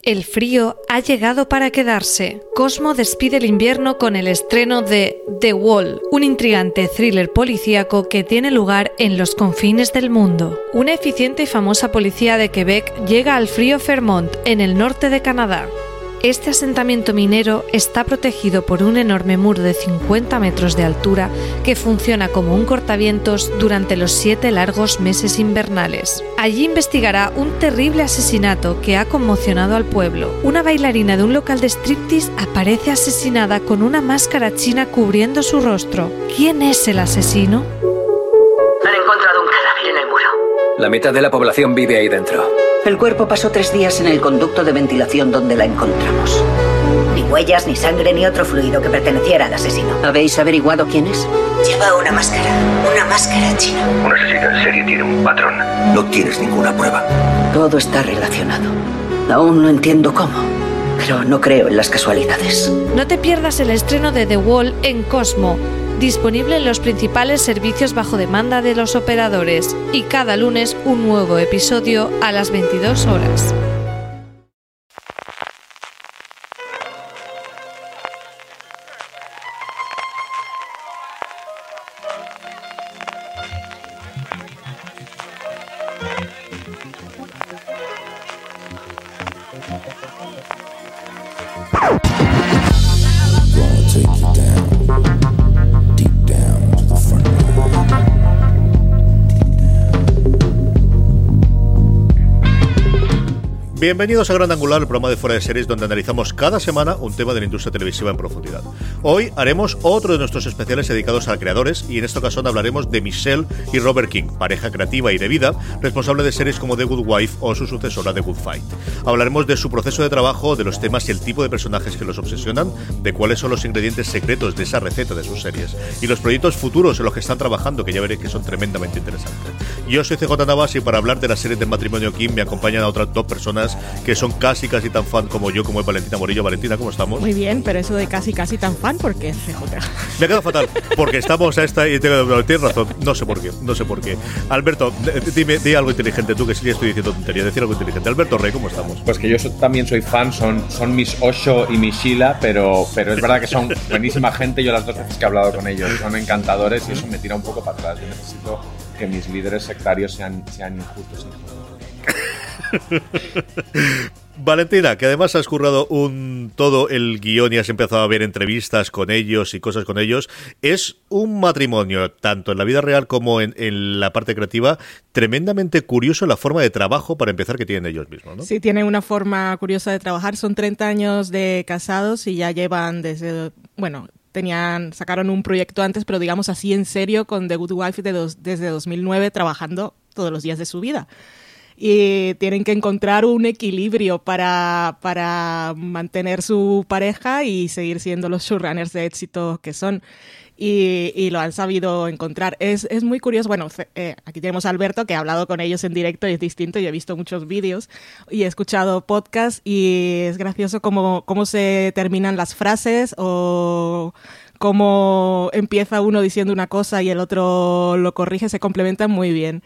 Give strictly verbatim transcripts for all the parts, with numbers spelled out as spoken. El frío ha llegado para quedarse. Cosmo despide el invierno con el estreno de The Wall, un intrigante thriller policíaco que tiene lugar en los confines del mundo. Una eficiente y famosa policía de Quebec llega al frío Fairmont, en el norte de Canadá. Este asentamiento minero está protegido por un enorme muro de cincuenta metros de altura que funciona como un cortavientos durante los siete largos meses invernales. Allí investigará un terrible asesinato que ha conmocionado al pueblo. Una bailarina de un local de striptease aparece asesinada con una máscara china cubriendo su rostro. ¿Quién es el asesino? Han encontrado un cadáver en el muro. La mitad de la población vive ahí dentro. El cuerpo pasó tres días en el conducto de ventilación donde la encontramos. Ni huellas, ni sangre, ni otro fluido que perteneciera al asesino. ¿Habéis averiguado quién es? Lleva una máscara. Una máscara china. Un asesino en serie tiene un patrón. No tienes ninguna prueba. Todo está relacionado. Aún no entiendo cómo, pero no creo en las casualidades. No te pierdas el estreno de The Wall en Cosmo. Disponible en los principales servicios bajo demanda de los operadores y cada lunes un nuevo episodio a las veintidós horas. Bienvenidos a Gran Angular, el programa de Fuera de Series, donde analizamos cada semana un tema de la industria televisiva en profundidad. Hoy haremos otro de nuestros especiales dedicados a creadores, y en esta ocasión hablaremos de Michelle y Robert King, pareja creativa y de vida, responsable de series como The Good Wife o su sucesora The Good Fight. Hablaremos de su proceso de trabajo, de los temas y el tipo de personajes que los obsesionan, de cuáles son los ingredientes secretos de esa receta de sus series, y los proyectos futuros en los que están trabajando, que ya veréis que son tremendamente interesantes. Yo soy C J Navas, y para hablar de las series del matrimonio King me acompañan a otras dos personas que son casi casi tan fan como yo, como es Valentina Morillo. Valentina, ¿cómo estamos? Muy bien, pero eso de casi casi tan fan, ¿por qué? Me ha quedado fatal, porque estamos a esta y tienes razón, no sé por qué, no sé por qué. Alberto, dime, di algo inteligente tú, que sí estoy diciendo tontería, decir algo inteligente. Alberto Rey, ¿cómo estamos? Pues que yo so, también soy fan, son, son mis Osho y mis Sheila, pero, pero es verdad que son buenísima gente. Yo las dos veces que he hablado con ellos, son encantadores y eso me tira un poco para atrás. Yo necesito que mis líderes sectarios sean, sean injustos y injustos. Valentina, que además has currado un todo el guión y has empezado a ver entrevistas con ellos y cosas con ellos. Es un matrimonio, tanto en la vida real como en, en la parte creativa, tremendamente curioso en la forma de trabajo, para empezar, que tienen ellos mismos, ¿no? Sí, tienen una forma curiosa de trabajar. Son treinta años de casados y ya llevan desde... bueno. Tenían, sacaron un proyecto antes, pero digamos así en serio, con The Good Wife de dos, desde dos mil nueve, trabajando todos los días de su vida. y tienen que encontrar un equilibrio para, para mantener su pareja y seguir siendo los showrunners de éxito que son. Y, y lo han sabido encontrar. Es, es muy curioso. Bueno, eh, aquí tenemos a Alberto, que ha hablado con ellos en directo y es distinto. Yo he visto muchos vídeos y he escuchado podcasts y es gracioso cómo, cómo se terminan las frases o cómo empieza uno diciendo una cosa y el otro lo corrige. Se complementan muy bien.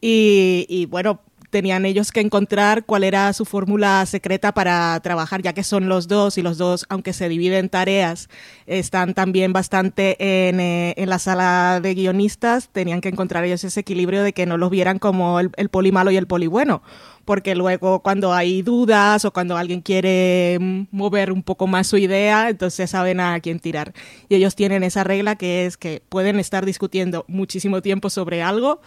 Y, y bueno, tenían ellos que encontrar cuál era su fórmula secreta para trabajar, ya que son los dos y los dos, aunque se dividen tareas, están también bastante en, eh, en la sala de guionistas. Tenían que encontrar ellos ese equilibrio de que no los vieran como el, el poli malo y el poli bueno, porque luego cuando hay dudas o cuando alguien quiere mover un poco más su idea, entonces saben a quién tirar. Y ellos tienen esa regla que es que pueden estar discutiendo muchísimo tiempo sobre algo,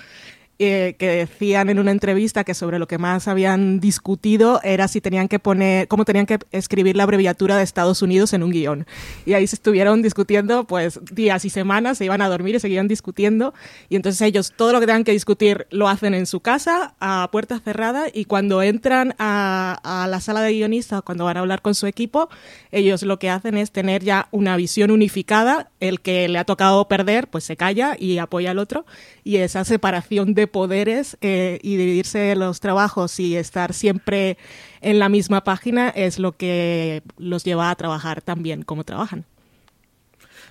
Eh, que decían en una entrevista que sobre lo que más habían discutido era si tenían que poner, cómo tenían que escribir la abreviatura de Estados Unidos en un guión. Y ahí se estuvieron discutiendo pues días y semanas, se iban a dormir y seguían discutiendo. Y entonces ellos todo lo que tengan que discutir lo hacen en su casa, a puerta cerrada, y cuando entran a, a la sala de guionistas, cuando van a hablar con su equipo, ellos lo que hacen es tener ya una visión unificada. El que le ha tocado perder pues se calla y apoya al otro, y esa separación de poderes eh, y dividirse los trabajos y estar siempre en la misma página es lo que los lleva a trabajar tan bien como trabajan.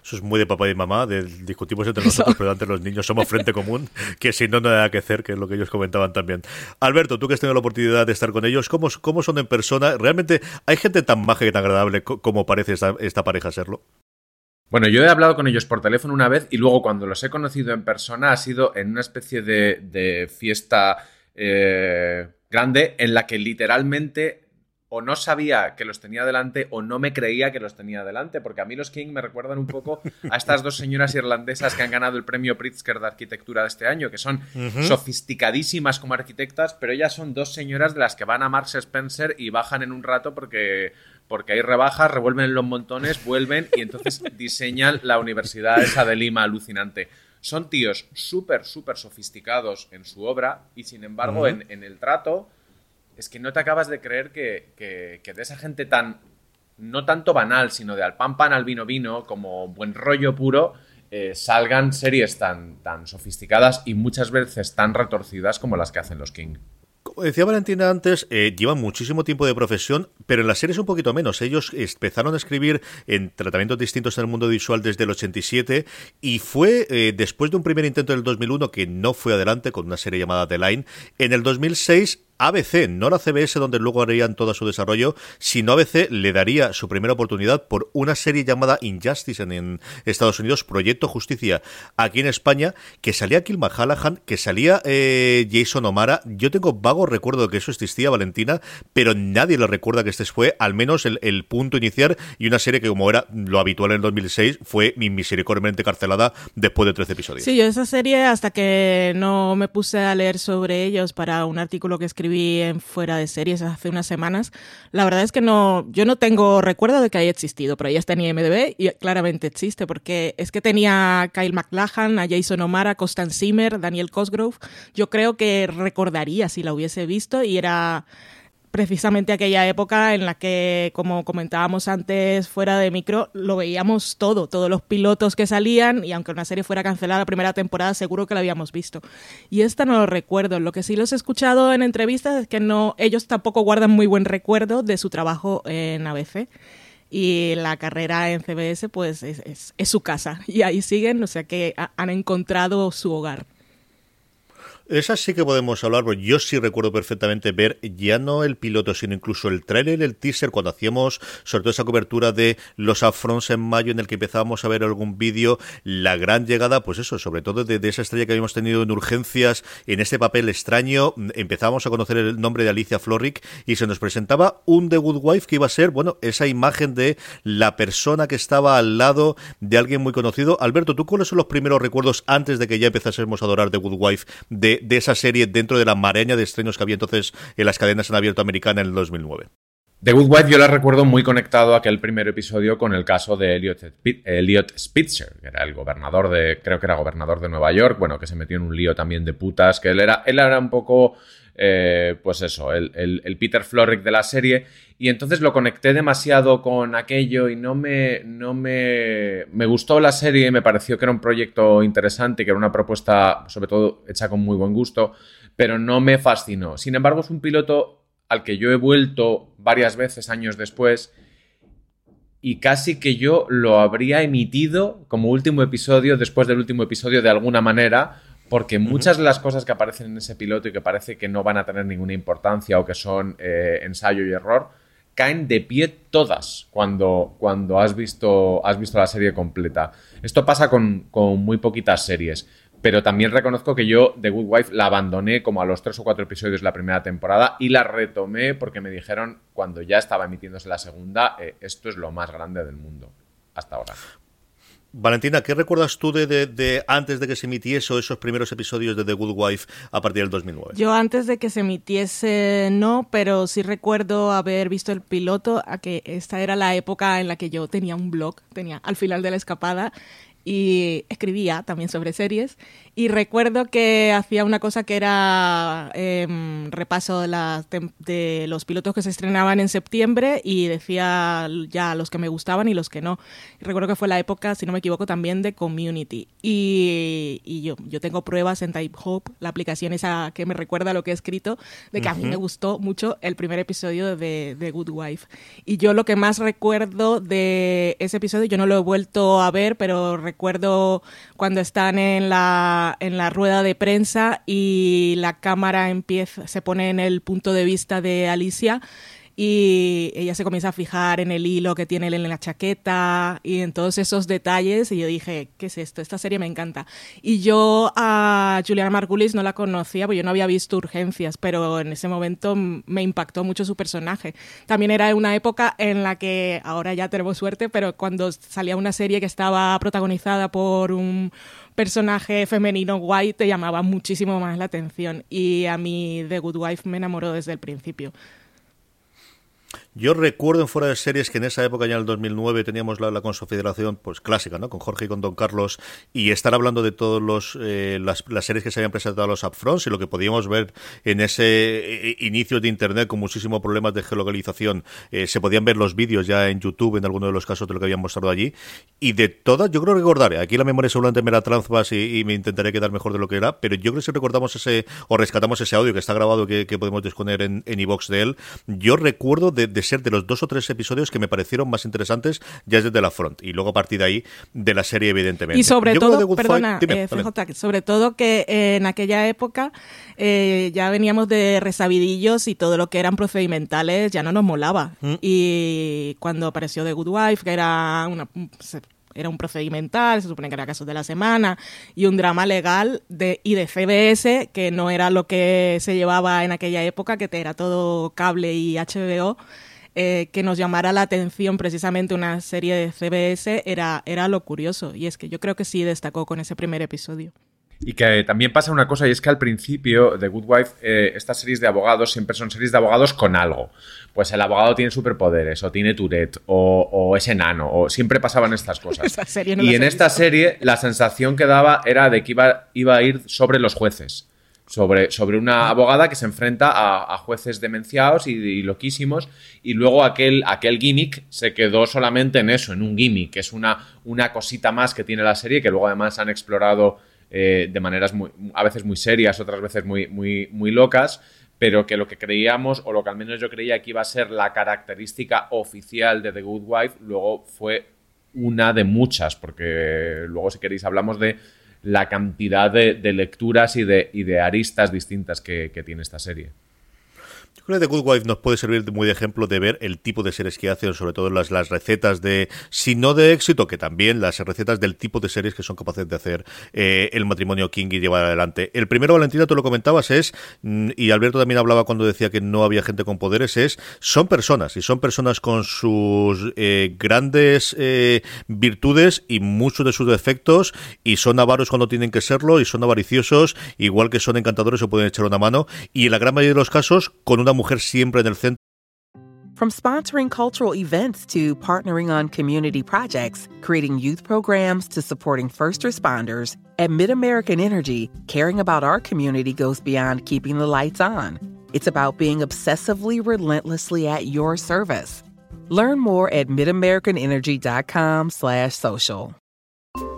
Eso es muy de papá y mamá, de discutimos entre nosotros, pero antes los niños somos frente común, que si no, no hay nada que hacer, que es lo que ellos comentaban también. Alberto, tú que has tenido la oportunidad de estar con ellos, ¿cómo, cómo son en persona? ¿Realmente hay gente tan maja y tan agradable como parece esta, esta pareja serlo? Bueno, yo he hablado con ellos por teléfono una vez y luego cuando los he conocido en persona ha sido en una especie de, de fiesta eh, grande en la que literalmente o no sabía que los tenía delante o no me creía que los tenía delante, porque a mí los King me recuerdan un poco a estas dos señoras irlandesas que han ganado el premio Pritzker de arquitectura de este año, que son uh-huh. sofisticadísimas como arquitectas, pero ellas son dos señoras de las que van a Marks Spencer y bajan en un rato porque... porque hay rebajas, revuelven los montones, vuelven y entonces diseñan la universidad esa de Lima alucinante. Son tíos súper, súper sofisticados en su obra y sin embargo uh-huh. en, en el trato es que no te acabas de creer que, que, que de esa gente tan, no tanto banal, sino de al pan pan al vino vino, como buen rollo puro, eh, salgan series tan, tan sofisticadas y muchas veces tan retorcidas como las que hacen los King. Como decía Valentina antes, eh, llevan muchísimo tiempo de profesión, pero en las series un poquito menos. Ellos empezaron a escribir en tratamientos distintos en el mundo visual desde el ochenta y siete y fue eh, después de un primer intento en el dos mil uno que no fue adelante con una serie llamada The Line. En el dos mil seis A B C, no la C B S donde luego harían todo su desarrollo, sino A B C le daría su primera oportunidad por una serie llamada Injustice en, en Estados Unidos, Proyecto Justicia aquí en España, que salía Kyle MacLachlan, que salía eh, Jason O'Mara. Yo tengo vago recuerdo de que eso existía, Valentina, pero nadie lo recuerda que este fue al menos el, el punto inicial y una serie que, como era lo habitual en el dos mil seis, fue inmisericordiamente carcelada después de trece episodios. Sí, yo esa serie hasta que no me puse a leer sobre ellos para un artículo que escribí escribí en Fuera de Series hace unas semanas, la verdad es que no, yo no tengo recuerdo de que haya existido, pero ya está en I M D B y claramente existe, porque es que tenía a Kyle MacLachlan, a Jason O'Mara, a Constant Zimmer, Daniel Cosgrove. Yo creo que recordaría si la hubiese visto y era precisamente aquella época en la que, como comentábamos antes fuera de micro, lo veíamos todo, todos los pilotos que salían, y aunque una serie fuera cancelada la primera temporada, seguro que la habíamos visto. Y esta no lo recuerdo. Lo que sí los he escuchado en entrevistas es que no, ellos tampoco guardan muy buen recuerdo de su trabajo en A B C. Y la carrera en C B S pues es, es, es su casa. Y ahí siguen, o sea que a, han encontrado su hogar. Esa sí que podemos hablar, porque yo sí recuerdo perfectamente ver ya no el piloto, sino incluso el tráiler, el teaser, cuando hacíamos sobre todo esa cobertura de los upfronts en mayo en el que empezábamos a ver algún vídeo, la gran llegada, pues eso, sobre todo de, de esa estrella que habíamos tenido en Urgencias, en este papel extraño, empezábamos a conocer el nombre de Alicia Florrick y se nos presentaba un The Good Wife que iba a ser, bueno, esa imagen de la persona que estaba al lado de alguien muy conocido. Alberto, ¿tú cuáles son los primeros recuerdos antes de que ya empezásemos a adorar The Good Wife de de esa serie dentro de la maraña de estrenos que había entonces en las cadenas en abierto americana en el dos mil nueve? The Good Wife yo la recuerdo muy conectado a aquel primer episodio con el caso de Elliot Spitzer, que era el gobernador de, creo que era gobernador de Nueva York, bueno, que se metió en un lío también de putas, que él era, él era un poco, eh, pues eso, el, el, el Peter Florrick de la serie, y entonces lo conecté demasiado con aquello y no me, no me, me gustó la serie, me pareció que era un proyecto interesante, que era una propuesta, sobre todo, hecha con muy buen gusto, pero no me fascinó. Sin embargo, es un piloto al que yo he vuelto varias veces años después y casi que yo lo habría emitido como último episodio, después del último episodio de alguna manera, porque muchas de las cosas que aparecen en ese piloto y que parece que no van a tener ninguna importancia o que son eh, ensayo y error, caen de pie todas cuando, cuando has visto, has visto la serie completa. Esto pasa con, con muy poquitas series. Pero también reconozco que yo The Good Wife la abandoné como a los tres o cuatro episodios de la primera temporada y la retomé porque me dijeron cuando ya estaba emitiéndose la segunda, eh, esto es lo más grande del mundo hasta ahora. Valentina, ¿qué recuerdas tú de, de, de antes de que se emitiese esos primeros episodios de The Good Wife a partir del dos mil nueve? Yo antes de que se emitiese no, pero sí recuerdo haber visto el piloto, a que esta era la época en la que yo tenía un blog, tenía Al Final de la Escapada, y escribía también sobre series, y recuerdo que hacía una cosa que era eh, repaso de, la, de los pilotos que se estrenaban en septiembre y decía ya los que me gustaban y los que no. Recuerdo que fue la época, si no me equivoco, también de Community. Y, y yo, yo tengo pruebas en Typehop, la aplicación esa que me recuerda lo que he escrito, de que uh-huh. a mí me gustó mucho el primer episodio de The Good Wife. Y yo lo que más recuerdo de ese episodio, yo no lo he vuelto a ver, pero recuerdo cuando están en la, en la rueda de prensa y la cámara empieza, se pone en el punto de vista de Alicia y ella se comienza a fijar en el hilo que tiene en la chaqueta y en todos esos detalles y yo dije, ¿qué es esto? Esta serie me encanta. Y yo a Juliana Margulis no la conocía porque yo no había visto Urgencias, pero en ese momento me impactó mucho su personaje. También era una época en la que, ahora ya tenemos suerte, pero cuando salía una serie que estaba protagonizada por un personaje femenino guay te llamaba muchísimo más la atención y a mí The Good Wife me enamoró desde el principio. Yo recuerdo en Fuera de Series que en esa época, ya en el dos mil nueve, teníamos la, la confederación pues clásica, ¿no? Con Jorge y con Don Carlos, y estar hablando de todos los eh, las, las series que se habían presentado a los upfronts y lo que podíamos ver en ese inicio de internet con muchísimos problemas de geolocalización. Eh, se podían ver los vídeos ya en YouTube en alguno de los casos de lo que habían mostrado allí. Y de todas, yo creo recordaré, aquí la memoria seguramente me la transvas y, y me intentaré quedar mejor de lo que era, pero yo creo que si recordamos ese, o rescatamos ese audio que está grabado que, que podemos disponer en, en iVox de él, yo recuerdo de, de ser de los dos o tres episodios que me parecieron más interesantes ya desde la front y luego a partir de ahí de la serie evidentemente. Y sobre Yo todo, perdona, Fight, dime, eh, C J, sobre todo que eh, en aquella época eh, ya veníamos de resabidillos y todo lo que eran procedimentales ya no nos molaba. ¿Mm? Y cuando apareció The Good Wife, que era una... era un procedimental, se supone que era casos de la semana, y un drama legal de, y de C B S, que no era lo que se llevaba en aquella época, que era todo cable y H B O, eh, que nos llamara la atención precisamente una serie de C B S, era, era lo curioso. Y es que yo creo que sí destacó con ese primer episodio. Y que también pasa una cosa, y es que al principio The Good Wife, eh, estas series de abogados siempre son series de abogados con algo. Pues el abogado tiene superpoderes, o tiene Tourette, o, o es enano, o siempre pasaban estas cosas. No y en esta serie la sensación que daba era de que iba, iba a ir sobre los jueces, sobre, sobre una abogada que se enfrenta a, a jueces demenciados y, y loquísimos, y luego aquel, aquel gimmick se quedó solamente en eso, en un gimmick, que es una, una cosita más que tiene la serie, que luego además han explorado... Eh, de maneras muy, a veces muy serias, otras veces muy, muy, muy locas, pero que lo que creíamos, o lo que al menos yo creía que iba a ser la característica oficial de The Good Wife, luego fue una de muchas, porque luego si queréis hablamos de la cantidad de, de lecturas y de, y de aristas distintas que, que tiene esta serie. Yo creo que The Good Wife nos puede servir muy de ejemplo de ver el tipo de series que hacen, sobre todo las, las recetas de, si no de éxito, que también las recetas del tipo de series que son capaces de hacer eh, el matrimonio King y llevar adelante. El primero, Valentina, tú lo comentabas, es, y Alberto también hablaba cuando decía que no había gente con poderes, es, son personas, y son personas con sus eh, grandes eh, virtudes y muchos de sus defectos, y son avaros cuando tienen que serlo, y son avariciosos, igual que son encantadores o pueden echar una mano, y en la gran mayoría de los casos, con una mujer siempre en el centro. From sponsoring cultural events to partnering on community projects, creating youth programs to supporting first responders, at MidAmerican Energy, caring about our community goes beyond keeping the lights on. It's about being obsessively, relentlessly at your service. Learn more at midamericanenergy.com slash social.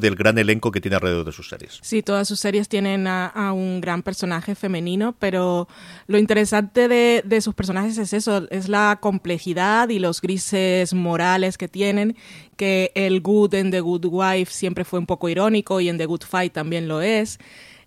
Del gran elenco que tiene alrededor de sus series. Sí, todas sus series tienen a, a un gran personaje femenino, pero lo interesante de, de sus personajes es eso, es la complejidad y los grises morales que tienen, que el good en The Good Wife siempre fue un poco irónico y en The Good Fight también lo es.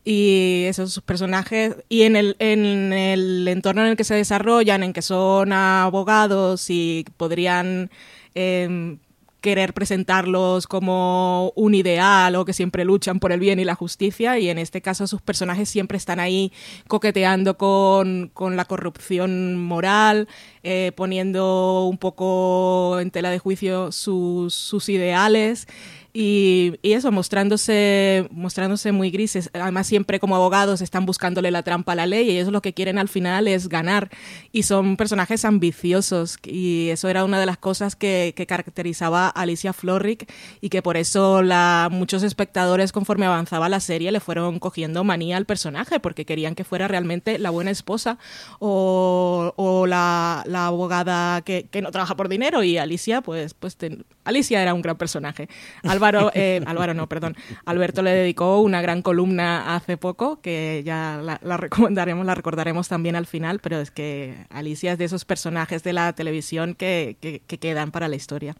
Y esos personajes, y en el, en el entorno en el que se desarrollan, en que son abogados y podrían... Eh, querer presentarlos como un ideal o que siempre luchan por el bien y la justicia, y en este caso sus personajes siempre están ahí coqueteando con, con la corrupción moral, eh, poniendo un poco en tela de juicio sus, sus ideales y, y eso, mostrándose, mostrándose muy grises. Además, siempre como abogados están buscándole la trampa a la ley y ellos lo que quieren al final es ganar, y son personajes ambiciosos, y eso era una de las cosas que, que caracterizaba Alicia Florrick, y que por eso la, muchos espectadores, conforme avanzaba la serie, le fueron cogiendo manía al personaje, porque querían que fuera realmente la buena esposa o, o la, la abogada que, que no trabaja por dinero. Y Alicia, pues, pues ten, Alicia era un gran personaje. Álvaro, eh, Álvaro no, perdón, Alberto le dedicó una gran columna hace poco, que ya la, la recomendaremos, la recordaremos también al final, pero es que Alicia es de esos personajes de la televisión que, que, que quedan para la historia.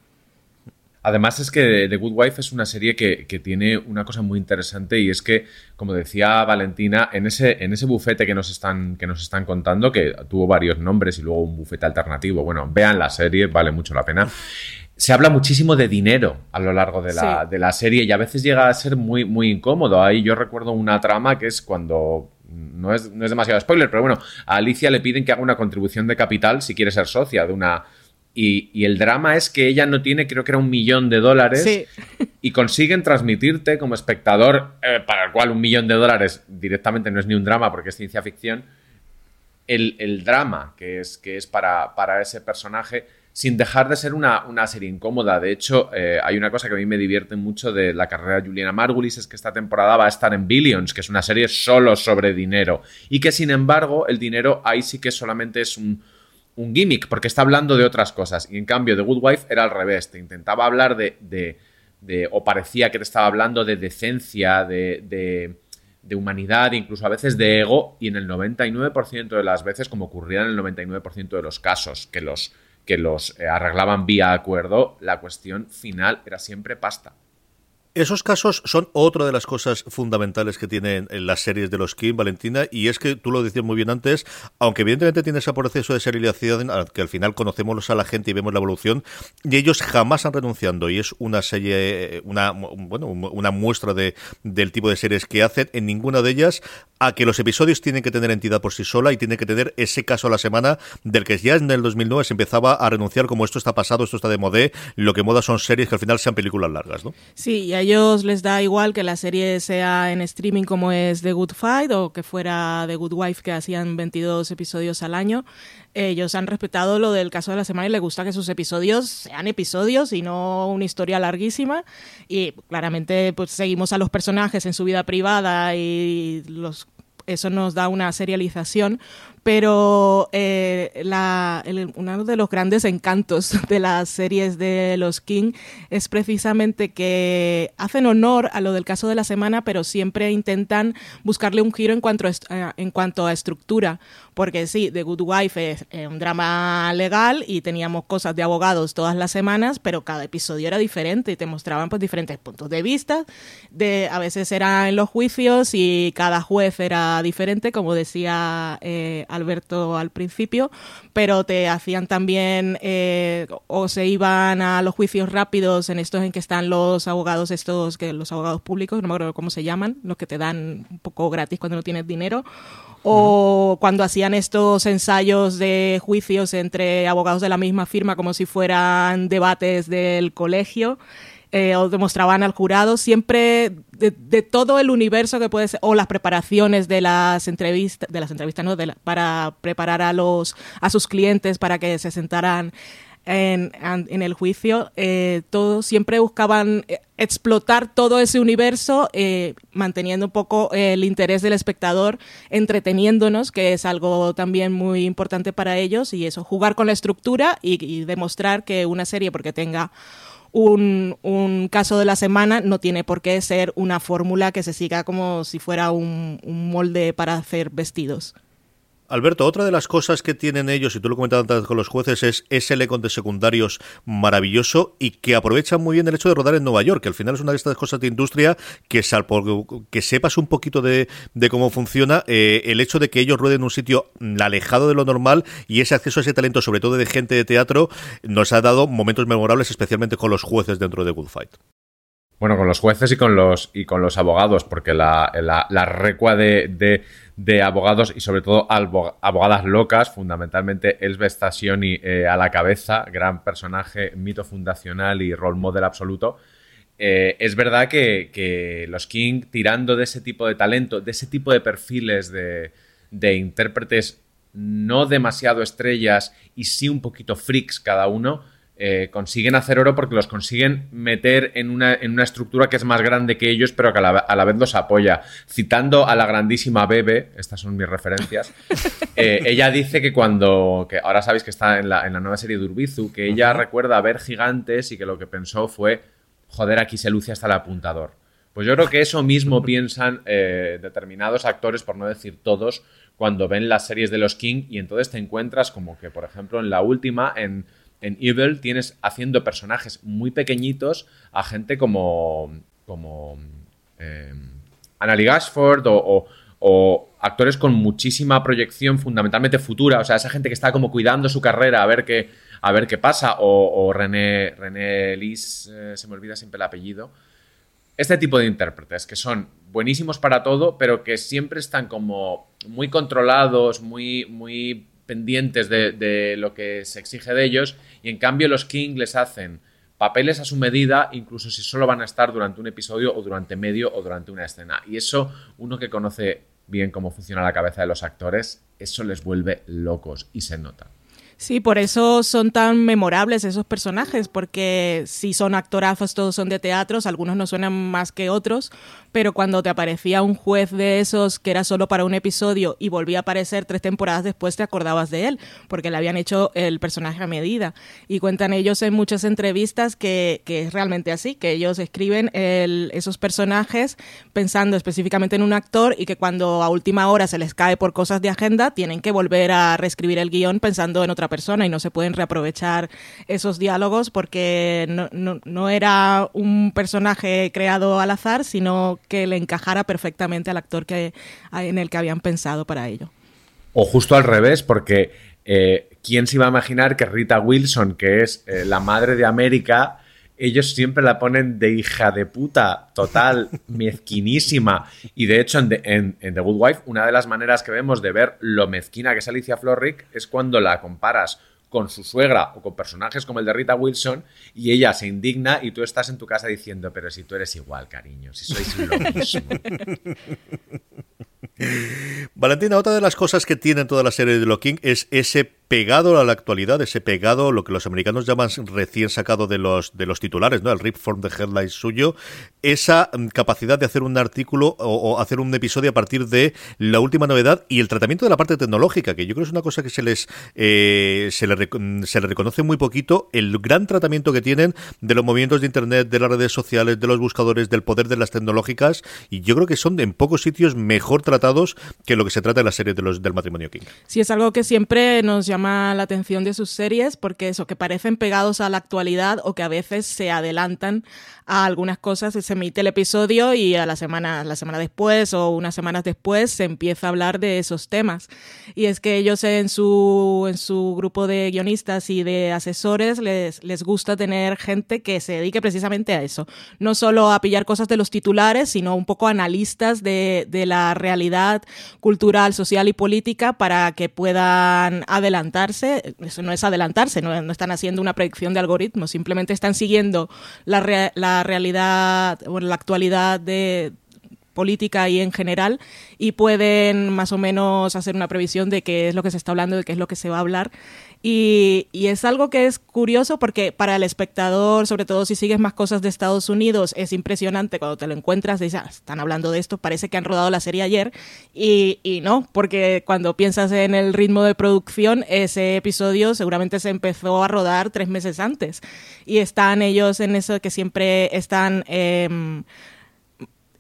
Además, es que The Good Wife es una serie que, que tiene una cosa muy interesante, y es que, como decía Valentina, en ese, en ese bufete que nos están, que nos están contando, que tuvo varios nombres y luego un bufete alternativo, bueno, vean la serie, vale mucho la pena. Se habla muchísimo de dinero a lo largo de la, sí. de la serie, y a veces llega a ser muy, muy incómodo. Ahí yo recuerdo una trama que es cuando... No es, no es demasiado spoiler, pero bueno, a Alicia le piden que haga una contribución de capital si quiere ser socia de una... Y, y el drama es que ella no tiene, creo que era un millón de dólares, sí. Y consiguen transmitirte como espectador, eh, para el cual un millón de dólares directamente no es ni un drama porque es ciencia ficción, el, el drama que es, que es para, para ese personaje, sin dejar de ser una, una serie incómoda. De hecho, eh, hay una cosa que a mí me divierte mucho de la carrera de Juliana Margulis, es que esta temporada va a estar en Billions, que es una serie solo sobre dinero, y que sin embargo el dinero ahí sí que solamente es un, un gimmick, porque está hablando de otras cosas, y en cambio The Good Wife era al revés, te intentaba hablar de, de, de o parecía que te estaba hablando de decencia, de... de de humanidad, incluso a veces de ego, y en el noventa y nueve por ciento de las veces, como ocurría en el noventa y nueve por ciento de los casos que los, que los eh, arreglaban vía acuerdo, la cuestión final era siempre pasta. Esos casos son otra de las cosas fundamentales que tienen las series de los King, Valentina, y es que tú lo decías muy bien antes, aunque evidentemente tiene ese proceso de serialización, que al final conocemos a la gente y vemos la evolución, y ellos jamás han renunciado, y es una serie, una bueno, una muestra de del tipo de series que hacen, en ninguna de ellas, a que los episodios tienen que tener entidad por sí sola y tienen que tener ese caso a la semana, del que ya en el dos mil nueve se empezaba a renunciar, como esto está pasado, esto está de modé, lo que moda son series que al final sean películas largas, ¿no? Sí, y hay... A ellos les da igual que la serie sea en streaming como es The Good Fight o que fuera The Good Wife, que hacían veintidós episodios al año. Ellos han respetado lo del caso de la semana y les gusta que sus episodios sean episodios y no una historia larguísima. Y claramente pues seguimos a los personajes en su vida privada y los... Eso nos da una serialización, pero eh, la, el, uno de los grandes encantos de las series de los King es precisamente que hacen honor a lo del caso de la semana, pero siempre intentan buscarle un giro en cuanto a, en cuanto a estructura, porque sí, The Good Wife es eh, un drama legal y teníamos cosas de abogados todas las semanas, pero cada episodio era diferente y te mostraban pues diferentes puntos de vista, de, a veces eran los juicios y cada juez era diferente, como decía eh, Alberto al principio, pero te hacían también eh, o se iban a los juicios rápidos, en estos en que están los abogados estos, que los abogados públicos, no me acuerdo cómo se llaman, los que te dan un poco gratis cuando no tienes dinero, o cuando hacían estos ensayos de juicios entre abogados de la misma firma como si fueran debates del colegio, eh, o demostraban al jurado, siempre de, de todo el universo que puede ser, o las preparaciones de las entrevistas, de las entrevistas no, de la, para preparar a los a sus clientes para que se sentaran En, en el juicio, eh, todos siempre buscaban explotar todo ese universo, eh, manteniendo un poco el interés del espectador, entreteniéndonos, que es algo también muy importante para ellos, y eso, jugar con la estructura y, y demostrar que una serie, porque tenga un, un caso de la semana, no tiene por qué ser una fórmula que se siga como si fuera un, un molde para hacer vestidos. Alberto, otra de las cosas que tienen ellos, y tú lo comentabas antes con los jueces, es ese elenco de secundarios maravilloso y que aprovechan muy bien el hecho de rodar en Nueva York, que al final es una de estas cosas de industria que, salvo que sepas un poquito de, de cómo funciona, eh, el hecho de que ellos rueden en un sitio alejado de lo normal y ese acceso a ese talento, sobre todo de gente de teatro, nos ha dado momentos memorables, especialmente con los jueces dentro de The Good Fight. Bueno, con los jueces y con los y con los abogados, porque la, la, la recua de, de, de abogados y sobre todo abogadas locas, fundamentalmente Elsbeth Stassioni eh, a la cabeza, gran personaje, mito fundacional y role model absoluto. Eh, es verdad que, que los King, tirando de ese tipo de talento, de ese tipo de perfiles de, de intérpretes no demasiado estrellas y sí un poquito freaks cada uno, Eh, consiguen hacer oro porque los consiguen meter en una, en una estructura que es más grande que ellos, pero que a la, a la vez los apoya. Citando a la grandísima Bebe, estas son mis referencias, eh, ella dice que cuando, que ahora sabéis que está en la, en la nueva serie de Urbizu, que ella uh-huh. recuerda ver gigantes y que lo que pensó fue, joder, aquí se luce hasta el apuntador. Pues yo creo que eso mismo piensan eh, determinados actores, por no decir todos, cuando ven las series de los King, y entonces te encuentras como que, por ejemplo, en la última, en... En Evil tienes haciendo personajes muy pequeñitos a gente como, como eh, Annalee Gashford o, o, o actores con muchísima proyección, fundamentalmente futura. O sea, esa gente que está como cuidando su carrera a ver qué, a ver qué pasa. O, o René, René Elís, eh, se me olvida siempre el apellido. Este tipo de intérpretes que son buenísimos para todo, pero que siempre están como muy controlados, muy... muy pendientes de, de lo que se exige de ellos, y en cambio los King les hacen papeles a su medida, incluso si solo van a estar durante un episodio o durante medio o durante una escena. Y eso, uno que conoce bien cómo funciona la cabeza de los actores, eso les vuelve locos y se nota. Sí, por eso son tan memorables esos personajes, porque si son actorazos, todos son de teatros, algunos no suenan más que otros, pero cuando te aparecía un juez de esos que era solo para un episodio y volvía a aparecer tres temporadas después, te acordabas de él, porque le habían hecho el personaje a medida. Y cuentan ellos en muchas entrevistas que, que es realmente así, que ellos escriben el, esos personajes pensando específicamente en un actor, y que cuando a última hora se les cae por cosas de agenda, tienen que volver a reescribir el guión pensando en otra persona, y no se pueden reaprovechar esos diálogos porque no, no, no era un personaje creado al azar, sino que le encajara perfectamente al actor que, en el que habían pensado para ello. O justo al revés, porque eh, ¿quién se iba a imaginar que Rita Wilson, que es eh, la madre de América, ellos siempre la ponen de hija de puta, total, mezquinísima? Y de hecho, en The, en, en The Good Wife, una de las maneras que vemos de ver lo mezquina que es Alicia Florrick es cuando la comparas con su suegra o con personajes como el de Rita Wilson, y ella se indigna y tú estás en tu casa diciendo, pero si tú eres igual, cariño, si sois lo mismo. Valentina, otra de las cosas que tienen toda la serie de The King es ese pegado a la actualidad, ese pegado, lo que los americanos llaman recién sacado de los de los titulares, ¿no? El rip from the headlines suyo, esa capacidad de hacer un artículo o, o hacer un episodio a partir de la última novedad, y el tratamiento de la parte tecnológica, que yo creo es una cosa que se les eh, se les se les reconoce muy poquito, el gran tratamiento que tienen de los movimientos de internet, de las redes sociales, de los buscadores, del poder de las tecnológicas, y yo creo que son en pocos sitios mejor tratados que lo que se trata en la serie de los del matrimonio King. Sí, es algo que siempre nos llama llama la atención de sus series porque eso, que parecen pegados a la actualidad o que a veces se adelantan a algunas cosas, se emite el episodio y a la semana, la semana después o unas semanas después se empieza a hablar de esos temas. Y es que ellos en su, en su grupo de guionistas y de asesores les, les gusta tener gente que se dedique precisamente a eso. No solo a pillar cosas de los titulares, sino un poco analistas de, de la realidad cultural, social y política para que puedan adelantarse. Eso no es adelantarse, no, no están haciendo una predicción de algoritmos, simplemente están siguiendo la, re, la realidad, bueno, la actualidad de política y en general, y pueden más o menos hacer una previsión de qué es lo que se está hablando, de qué es lo que se va a hablar. Y, y es algo que es curioso porque para el espectador, sobre todo si sigues más cosas de Estados Unidos, es impresionante cuando te lo encuentras, dices, ah, están hablando de esto, parece que han rodado la serie ayer, y, y no, porque cuando piensas en el ritmo de producción, ese episodio seguramente se empezó a rodar tres meses antes, y están ellos en eso que siempre están... Eh,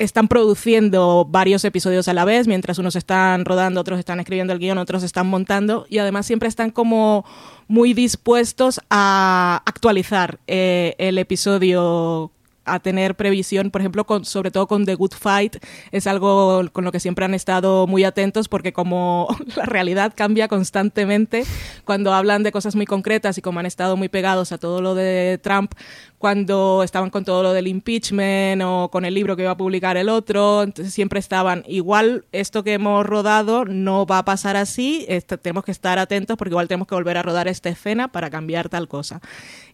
Están produciendo varios episodios a la vez, mientras unos están rodando, otros están escribiendo el guión, otros están montando, y además siempre están como muy dispuestos a actualizar eh, el episodio, a tener previsión, por ejemplo, con, sobre todo con The Good Fight, es algo con lo que siempre han estado muy atentos porque como la realidad cambia constantemente, cuando hablan de cosas muy concretas y como han estado muy pegados a todo lo de Trump, cuando estaban con todo lo del impeachment o con el libro que iba a publicar el otro, entonces siempre estaban, igual esto que hemos rodado no va a pasar así, este, tenemos que estar atentos porque igual tenemos que volver a rodar esta escena para cambiar tal cosa.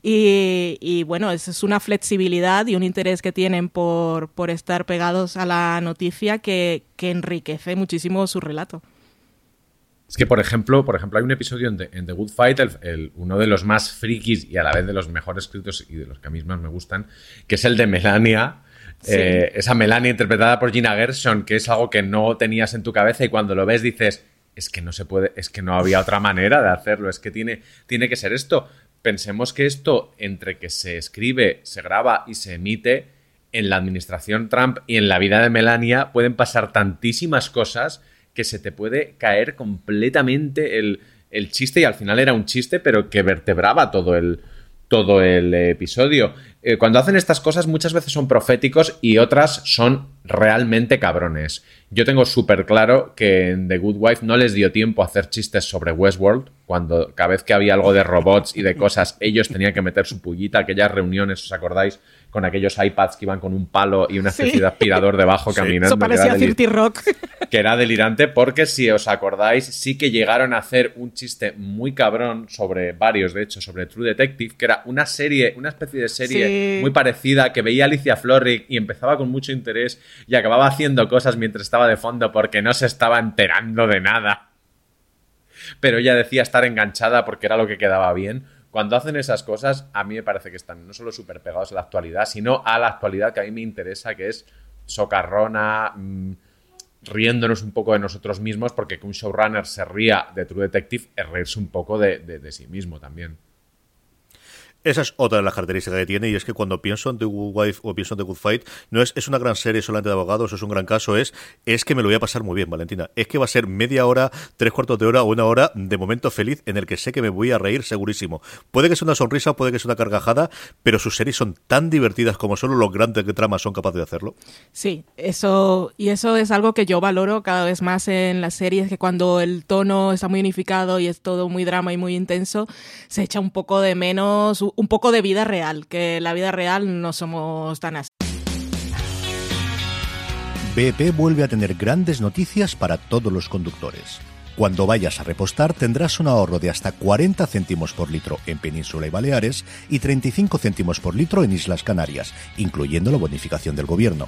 Y, y bueno, es, es una flexibilidad y un interés que tienen por, por estar pegados a la noticia que, que enriquece muchísimo su relato. Es que, por ejemplo, por ejemplo hay un episodio en The, en The Good Fight, el, el, uno de los más frikis y a la vez de los mejor escritos y de los que a mí más me gustan, que es el de Melania. Sí. Eh, esa Melania interpretada por Gina Gershon, que es algo que no tenías en tu cabeza y cuando lo ves dices, es que no se puede, es que no había otra manera de hacerlo, es que tiene, tiene que ser esto. Pensemos que esto, entre que se escribe, se graba y se emite, en la administración Trump y en la vida de Melania pueden pasar tantísimas cosas que se te puede caer completamente el, el chiste, y al final era un chiste, pero que vertebraba todo el, todo el episodio. Eh, cuando hacen estas cosas muchas veces son proféticos y otras son realmente cabrones. Yo tengo súper claro que en The Good Wife no les dio tiempo a hacer chistes sobre Westworld, cuando cada vez que había algo de robots y de cosas, ellos tenían que meter su pullita, aquellas reuniones, ¿os acordáis? Con aquellos iPads que iban con un palo y una especie sí. de aspirador debajo sí. caminando. Eso parecía Dirty Rock. Que era delirante, porque si os acordáis, sí que llegaron a hacer un chiste muy cabrón sobre varios, de hecho, sobre True Detective, que era una serie, una especie de serie sí. muy parecida, que veía Alicia Florrick y empezaba con mucho interés y acababa haciendo cosas mientras estaba de fondo porque no se estaba enterando de nada. Pero ella decía estar enganchada porque era lo que quedaba bien. Cuando hacen esas cosas, a mí me parece que están no solo súper pegados a la actualidad, sino a la actualidad que a mí me interesa, que es socarrona, mmm, riéndonos un poco de nosotros mismos, porque que un showrunner se ría de True Detective es reírse un poco de, de, de sí mismo también. Esa es otra de las características que tiene, y es que cuando pienso en The Good Wife o pienso en The Good Fight, no es, es una gran serie solamente de abogados, es un gran caso, es, es que me lo voy a pasar muy bien, Valentina. Es que va a ser media hora, tres cuartos de hora o una hora de momento feliz en el que sé que me voy a reír segurísimo. Puede que sea una sonrisa, puede que sea una carcajada, pero sus series son tan divertidas como solo los grandes de tramas son capaces de hacerlo. Sí, eso, y eso es algo que yo valoro cada vez más en las series, que cuando el tono está muy unificado y es todo muy drama y muy intenso, se echa un poco de menos... un poco de vida real, que la vida real no somos tan así. B P vuelve a tener grandes noticias para todos los conductores. Cuando vayas a repostar tendrás un ahorro de hasta cuarenta céntimos por litro en Península y Baleares y treinta y cinco céntimos por litro en Islas Canarias, incluyendo la bonificación del gobierno.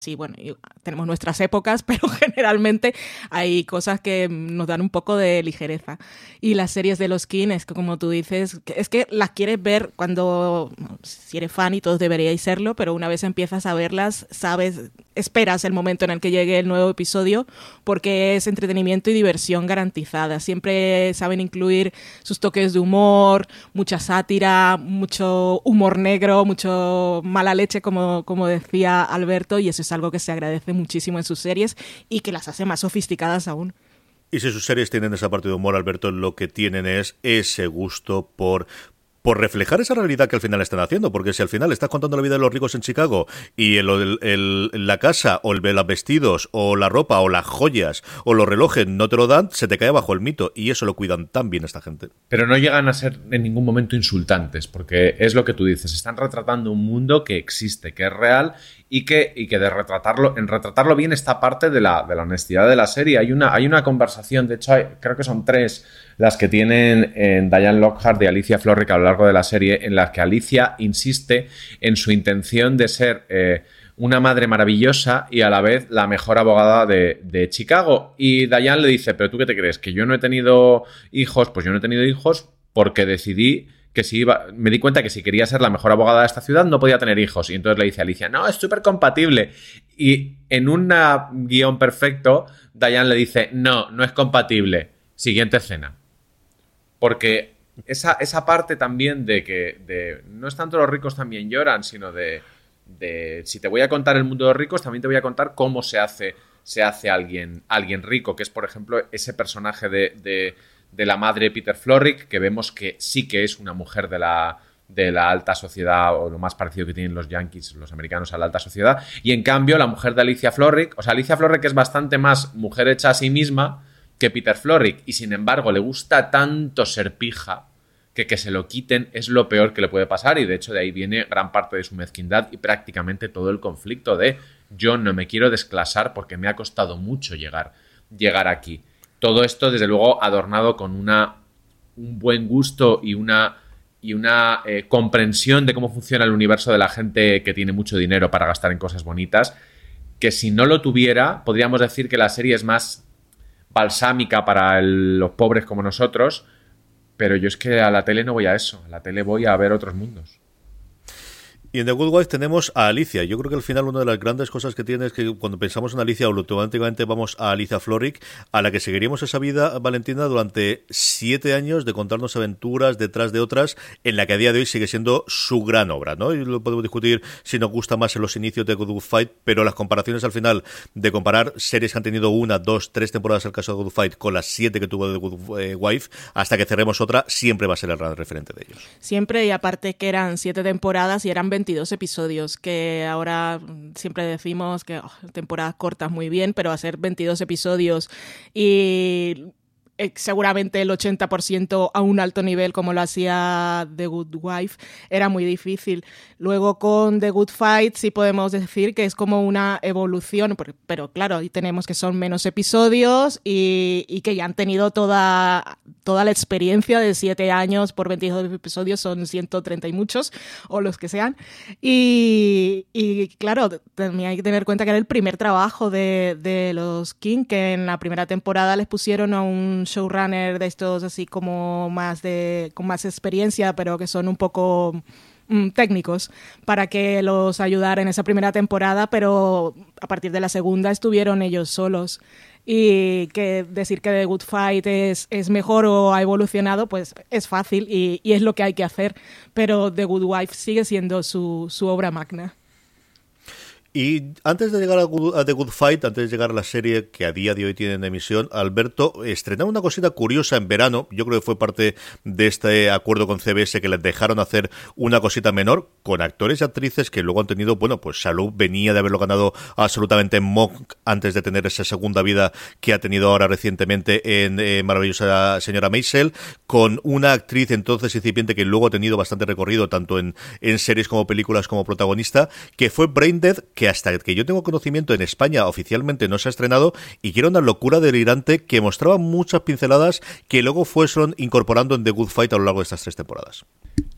Sí, bueno, tenemos nuestras épocas, pero generalmente hay cosas que nos dan un poco de ligereza. Y las series de los King, es que como tú dices, es que las quieres ver cuando, si eres fan, y todos deberíais serlo, pero una vez empiezas a verlas, sabes, esperas el momento en el que llegue el nuevo episodio, porque es entretenimiento y diversión garantizada. Siempre saben incluir sus toques de humor, mucha sátira, mucho humor negro, mucho mala leche, como, como decía Alberto, y eso es algo que se agradece muchísimo en sus series y que las hace más sofisticadas aún. Y si sus series tienen esa parte de humor, Alberto, lo que tienen es ese gusto por... por reflejar esa realidad que al final están haciendo, porque si al final estás contando la vida de los ricos en Chicago y el, el, el, la casa o el, los vestidos o la ropa o las joyas o los relojes no te lo dan, se te cae bajo el mito, y eso lo cuidan tan bien esta gente. Pero no llegan a ser en ningún momento insultantes, porque es lo que tú dices, están retratando un mundo que existe, que es real, y que, y que de retratarlo, en retratarlo bien esta parte de la, de la honestidad de la serie. Hay una, hay una conversación, de hecho hay, creo que son tres las que tienen en Diane Lockhart y Alicia Florrick a lo largo de la serie, en las que Alicia insiste en su intención de ser eh, una madre maravillosa y a la vez la mejor abogada de, de Chicago. Y Diane le dice, ¿pero tú qué te crees? ¿Que yo no he tenido hijos? Pues yo no he tenido hijos porque decidí que si iba, me di cuenta que si quería ser la mejor abogada de esta ciudad no podía tener hijos. Y entonces le dice a Alicia, no, es súper compatible. Y en un guión perfecto, Diane le dice, no, no es compatible. Siguiente escena. Porque esa, esa parte también de que de, no es tanto los ricos también lloran, sino de, de si te voy a contar el mundo de los ricos, también te voy a contar cómo se hace, se hace alguien, alguien rico, que es, por ejemplo, ese personaje de, de, de la madre Peter Florrick, que vemos que sí que es una mujer de la, de la alta sociedad, o lo más parecido que tienen los yankees, los americanos, a la alta sociedad, y en cambio la mujer de Alicia Florrick, o sea, Alicia Florrick es bastante más mujer hecha a sí misma que Peter Florrick, y sin embargo le gusta tanto ser pija que que se lo quiten es lo peor que le puede pasar, y de hecho de ahí viene gran parte de su mezquindad y prácticamente todo el conflicto de yo no me quiero desclasar porque me ha costado mucho llegar, llegar aquí. Todo esto, desde luego, adornado con una, un buen gusto y una, y una eh, comprensión de cómo funciona el universo de la gente que tiene mucho dinero para gastar en cosas bonitas, que si no lo tuviera, podríamos decir que la serie es más balsámica para el, los pobres como nosotros, pero yo es que a la tele no voy a eso, a la tele voy a ver otros mundos. Y en The Good Wife tenemos a Alicia. Yo creo que al final una de las grandes cosas que tiene es que cuando pensamos en Alicia, automáticamente vamos a Alicia Florrick, a la que seguiríamos esa vida, Valentina, durante siete años de contarnos aventuras detrás de otras, en la que a día de hoy sigue siendo su gran obra, ¿no? Y lo podemos discutir si nos gusta más en los inicios de The Good Fight, pero las comparaciones al final, de comparar series que han tenido una, dos, tres temporadas en el caso de The Good Fight con las siete que tuvo The Good Wife, hasta que cerremos otra, siempre va a ser el gran referente de ellos. Siempre, y aparte que eran siete temporadas y eran veintidós episodios, que ahora siempre decimos que oh, temporadas cortas muy bien, pero hacer veintidós episodios y eh, seguramente el ochenta por ciento a un alto nivel como lo hacía The Good Wife era muy difícil. Luego con The Good Fight sí podemos decir que es como una evolución, pero, pero claro, ahí tenemos que son menos episodios y, y que ya han tenido toda... toda la experiencia de siete años por veintidós episodios, son ciento treinta y muchos, o los que sean. Y, y claro, también hay que tener en cuenta que era el primer trabajo de, de los King, que en la primera temporada les pusieron a un showrunner de estos así como más de, con más experiencia, pero que son un poco técnicos, para que los ayudara en esa primera temporada, pero a partir de la segunda estuvieron ellos solos. Y que decir que The Good Fight es, es mejor o ha evolucionado, pues es fácil y, y es lo que hay que hacer, pero The Good Wife sigue siendo su, su obra magna. Y antes de llegar a The Good Fight, antes de llegar a la serie que a día de hoy tienen de emisión, Alberto estrenó una cosita curiosa en verano. Yo creo que fue parte de este acuerdo con C B S que les dejaron hacer una cosita menor con actores y actrices que luego han tenido, bueno, pues Salud venía de haberlo ganado absolutamente en Monk antes de tener esa segunda vida que ha tenido ahora recientemente en eh, Maravillosa Señora Maisel, con una actriz entonces incipiente que luego ha tenido bastante recorrido tanto en, en series como películas como protagonista, que fue Braindead, que hasta que yo tengo conocimiento en España oficialmente no se ha estrenado, y que era una locura delirante que mostraba muchas pinceladas que luego fueron incorporando en The Good Fight a lo largo de estas tres temporadas.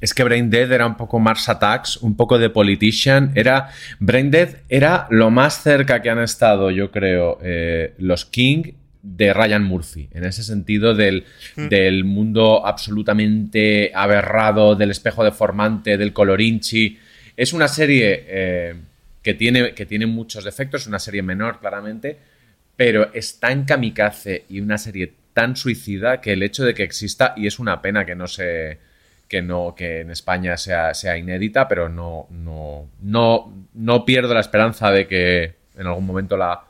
Es que Braindead era un poco Mars Attacks, un poco de Politician, era... Braindead era lo más cerca que han estado, yo creo, eh, los King de Ryan Murphy, en ese sentido del, mm. del mundo absolutamente aberrado, del espejo deformante, del colorinchi. Es una serie eh, que, tiene, que tiene muchos defectos, una serie menor claramente, pero es tan kamikaze y una serie tan suicida que el hecho de que exista, y es una pena que no se... que no, que en España sea, sea inédita, pero no, no, no, no pierdo la esperanza de que en algún momento la,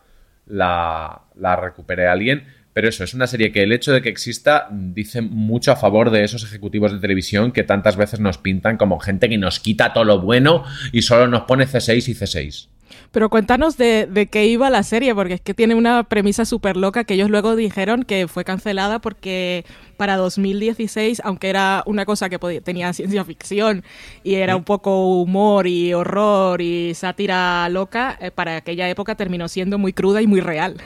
la, la recupere alguien. Pero eso, es una serie que el hecho de que exista dice mucho a favor de esos ejecutivos de televisión que tantas veces nos pintan como gente que nos quita todo lo bueno y solo nos pone C seis y C seis. Pero cuéntanos de, de qué iba la serie, porque es que tiene una premisa súper loca que ellos luego dijeron que fue cancelada porque para dos mil dieciséis, aunque era una cosa que podía, tenía ciencia ficción y era un poco humor y horror y sátira loca, eh, para aquella época terminó siendo muy cruda y muy real.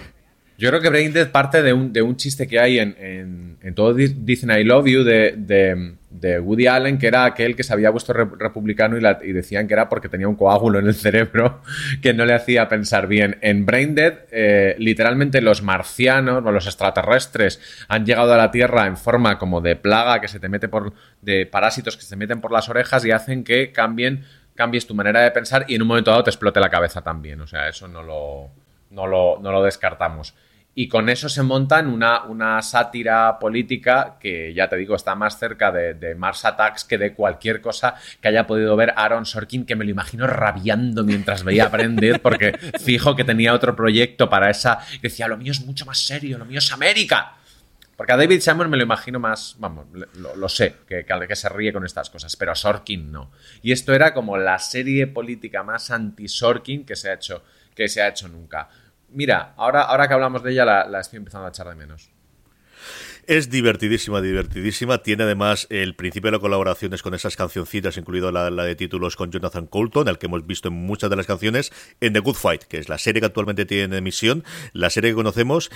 Yo creo que Braindead parte de un, de un chiste que hay en, en, en todo Dicen I Love You de, de, de Woody Allen, que era aquel que se había vuelto re- republicano y, la, y decían que era porque tenía un coágulo en el cerebro que no le hacía pensar bien. En Braindead, eh, literalmente los marcianos o los extraterrestres han llegado a la Tierra en forma como de plaga que se te mete por... de parásitos que se te meten por las orejas y hacen que cambien, cambies tu manera de pensar y en un momento dado te explote la cabeza también. O sea, eso no lo... No lo, no lo descartamos. Y con eso se montan una, una sátira política que, ya te digo, está más cerca de, de Mars Attacks que de cualquier cosa que haya podido ver Aaron Sorkin, que me lo imagino rabiando mientras veía Braindead, porque fijo que tenía otro proyecto para esa... Y decía, lo mío es mucho más serio, lo mío es América. Porque a David Simon me lo imagino más... Vamos, lo, lo sé, que, que se ríe con estas cosas, pero a Sorkin no. Y esto era como la serie política más anti-Sorkin que se ha hecho, que se ha hecho nunca. Mira, ahora, ahora que hablamos de ella la, la estoy empezando a echar de menos. Es divertidísima, divertidísima. Tiene además el principio de las colaboraciones con esas cancioncitas, incluido la, la de títulos con Jonathan Coulton, al que hemos visto en muchas de las canciones, en The Good Fight, que es la serie que actualmente tiene en emisión, la serie que conocemos.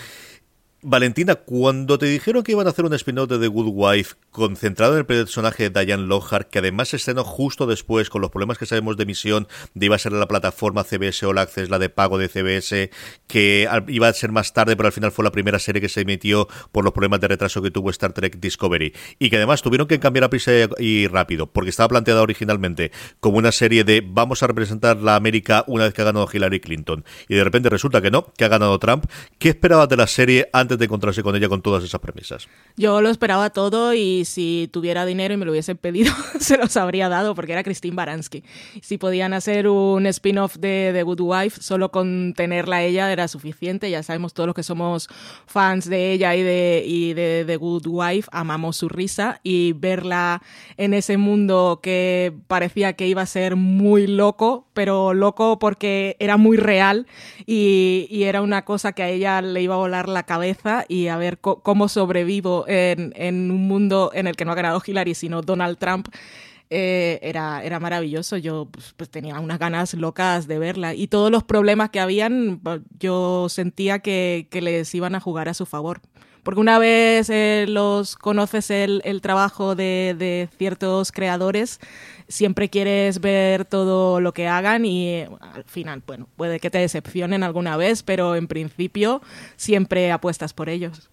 Valentina, cuando te dijeron que iban a hacer un spin-off de The Good Wife concentrado en el personaje de Diane Lockhart, que además se estrenó justo después con los problemas que sabemos de emisión, de iba a ser la plataforma C B S All Access, la de pago de C B S, que iba a ser más tarde, pero al final fue la primera serie que se emitió por los problemas de retraso que tuvo Star Trek Discovery, y que además tuvieron que cambiar a prisa y rápido, porque estaba planteada originalmente como una serie de vamos a representar la América una vez que ha ganado Hillary Clinton, y de repente resulta que no, que ha ganado Trump. ¿Qué esperabas de la serie antes de encontrarse con ella con todas esas premisas? Yo lo esperaba todo, y si tuviera dinero y me lo hubiesen pedido se los habría dado, porque era Christine Baranski. Si podían hacer un spin-off de The Good Wife, solo con tenerla ella era suficiente. Ya sabemos todos los que somos fans de ella y de, y de The Good Wife, amamos su risa, y verla en ese mundo que parecía que iba a ser muy loco, pero loco porque era muy real y, y era una cosa que a ella le iba a volar la cabeza, y a ver co- cómo sobrevivo en, en un mundo en el que no ha ganado Hillary, sino Donald Trump, eh, era, era maravilloso. Yo pues, pues tenía unas ganas locas de verla. Y todos los problemas que habían, yo sentía que, que les iban a jugar a su favor. Porque una vez eh, los conoces el, el trabajo de, de ciertos creadores, siempre quieres ver todo lo que hagan y eh, al final, bueno, puede que te decepcionen alguna vez, pero en principio siempre apuestas por ellos.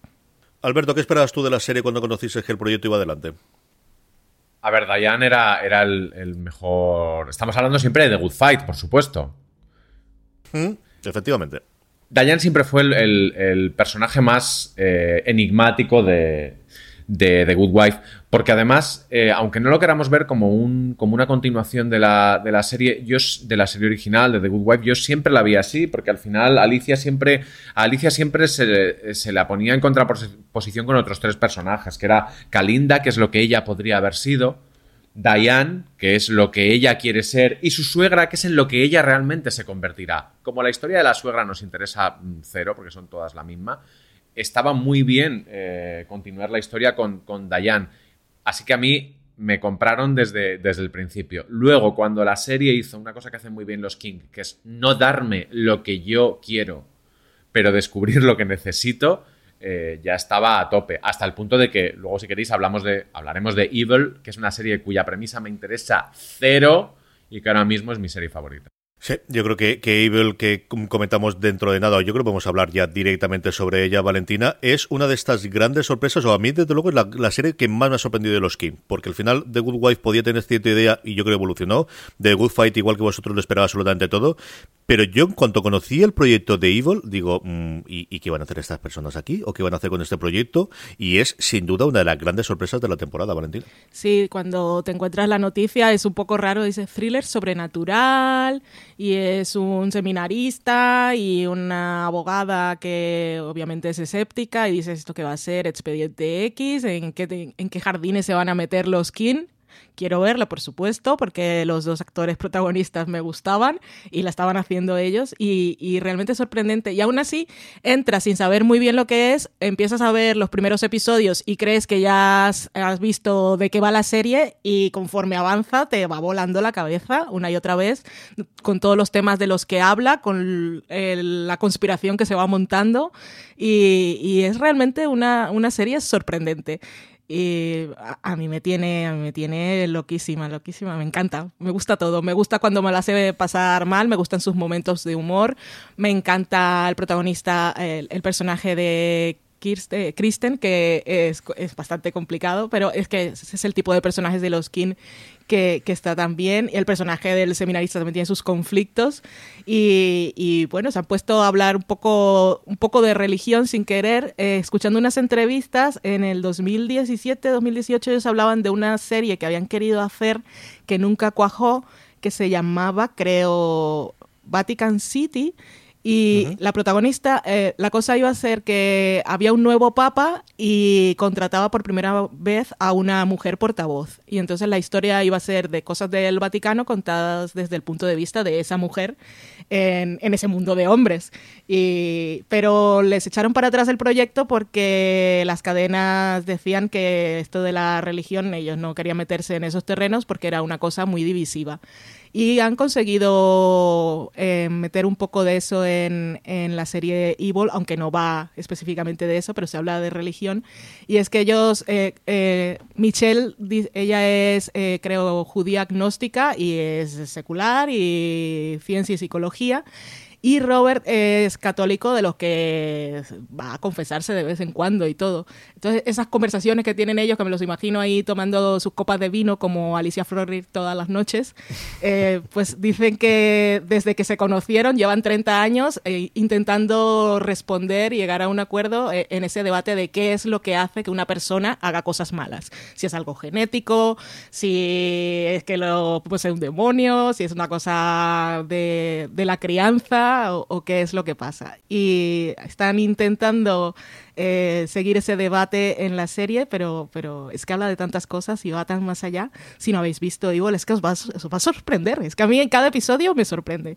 Alberto, ¿qué esperabas tú de la serie cuando conociste que el proyecto iba adelante? A ver, Diane era, era el, el mejor... Estamos hablando siempre de The Good Fight, por supuesto. ¿Mm? Efectivamente. Diane siempre fue el, el, el personaje más eh, enigmático de, de The Good Wife, porque además, eh, aunque no lo queramos ver como, un, como una continuación de la, de la serie, yo, de la serie original de The Good Wife, yo siempre la vi así, porque al final Alicia siempre, a Alicia siempre se, se la ponía en contraposición con otros tres personajes, que era Kalinda, que es lo que ella podría haber sido, Diane, que es lo que ella quiere ser, y su suegra, que es en lo que ella realmente se convertirá. Como la historia de la suegra nos interesa cero, porque son todas la misma, estaba muy bien eh, continuar la historia con, con Diane. Así que a mí me compraron desde, desde el principio. Luego, cuando la serie hizo una cosa que hacen muy bien los King, que es no darme lo que yo quiero, pero descubrir lo que necesito, Eh, ya estaba a tope, hasta el punto de que luego, si queréis, hablamos de, hablaremos de Evil, que es una serie cuya premisa me interesa cero y que ahora mismo es mi serie favorita. Sí, yo creo que, que Evil, que comentamos dentro de nada, yo creo que vamos a hablar ya directamente sobre ella, Valentina, es una de estas grandes sorpresas, o a mí desde luego es la, la serie que más me ha sorprendido de los King, porque al final The Good Wife podía tener cierta idea y yo creo que evolucionó, The Good Fight igual que vosotros lo esperaba absolutamente todo, pero yo en cuanto conocí el proyecto de Evil, digo, mmm, ¿y, ¿y qué van a hacer estas personas aquí? ¿O qué van a hacer con este proyecto? Y es sin duda una de las grandes sorpresas de la temporada, Valentina. Sí, cuando te encuentras la noticia es un poco raro, dice thriller sobrenatural, y es un seminarista y una abogada que obviamente es escéptica y dices, ¿esto qué va a ser? Expediente X, ¿en qué, te, en qué jardines se van a meter los King? Quiero verlo, por supuesto, porque los dos actores protagonistas me gustaban y la estaban haciendo ellos y, y realmente es sorprendente. Y aún así, entras sin saber muy bien lo que es, empiezas a ver los primeros episodios y crees que ya has, has visto de qué va la serie y conforme avanza te va volando la cabeza una y otra vez con todos los temas de los que habla, con el, la conspiración que se va montando y, y es realmente una, una serie sorprendente. Y a, a mí me tiene a mí me tiene loquísima, loquísima, me encanta, me gusta todo, me gusta cuando me la hace pasar mal, me gustan sus momentos de humor, me encanta el protagonista, el, el personaje de Kirsten, Kristen, que es, es bastante complicado, pero es que es el tipo de personajes de los King que, que está tan bien, y el personaje del seminarista también tiene sus conflictos y, y bueno, se han puesto a hablar un poco, un poco de religión sin querer, eh, escuchando unas entrevistas en el dos mil diecisiete, dos mil dieciocho ellos hablaban de una serie que habían querido hacer que nunca cuajó, que se llamaba, creo, Vatican City. Y uh-huh. la protagonista, eh, la cosa iba a ser que había un nuevo papa y contrataba por primera vez a una mujer portavoz. Y entonces la historia iba a ser de cosas del Vaticano contadas desde el punto de vista de esa mujer en, en ese mundo de hombres. Y, pero les echaron para atrás el proyecto porque las cadenas decían que esto de la religión, ellos no querían meterse en esos terrenos porque era una cosa muy divisiva. Y han conseguido eh, meter un poco de eso en, en la serie Evil, aunque no va específicamente de eso, pero se habla de religión. Y es que ellos, eh, eh, Michelle, ella es, eh, creo, judía agnóstica y es secular y ciencia y psicología. Y Robert es católico de los que va a confesarse de vez en cuando y todo. Entonces, esas conversaciones que tienen ellos, que me los imagino ahí tomando sus copas de vino como Alicia Florrick todas las noches, eh, pues dicen que desde que se conocieron llevan treinta años eh, intentando responder y llegar a un acuerdo eh, en ese debate de qué es lo que hace que una persona haga cosas malas. Si es algo genético, si es que lo, pues, es un demonio, si es una cosa de, de la crianza, O, o qué es lo que pasa. Y están intentando eh, seguir ese debate en la serie, pero, pero es que habla de tantas cosas y va tan más allá. Si no habéis visto Evil, es que os va, os va a sorprender. Es que a mí en cada episodio me sorprende.